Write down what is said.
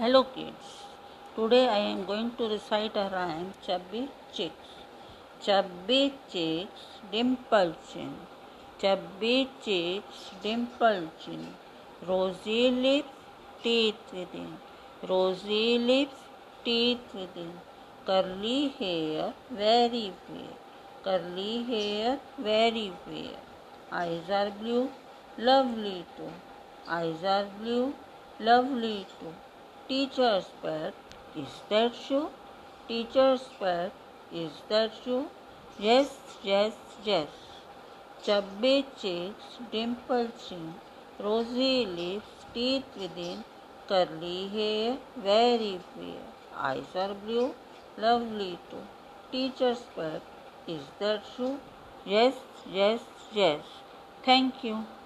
Hello kids, today I am going to recite a rhyme, Chubby Cheeks, Dimple Chin, Chubby Cheeks, Dimple Chin, Rosy Lips, Teeth Within, Rosy Lips, Teeth Within, Curly Hair, Very Fair, Curly Hair, Very Fair, Eyes Are Blue, Lovely Too, Eyes Are Blue, Lovely Too, Teacher's pet, is that you? Teacher's pet, is that you? Yes. Chubby cheeks, dimple chin, rosy lips, teeth within, curly hair, very fair. Eyes are blue, lovely too. Teacher's pet, is that you? Yes. Thank you.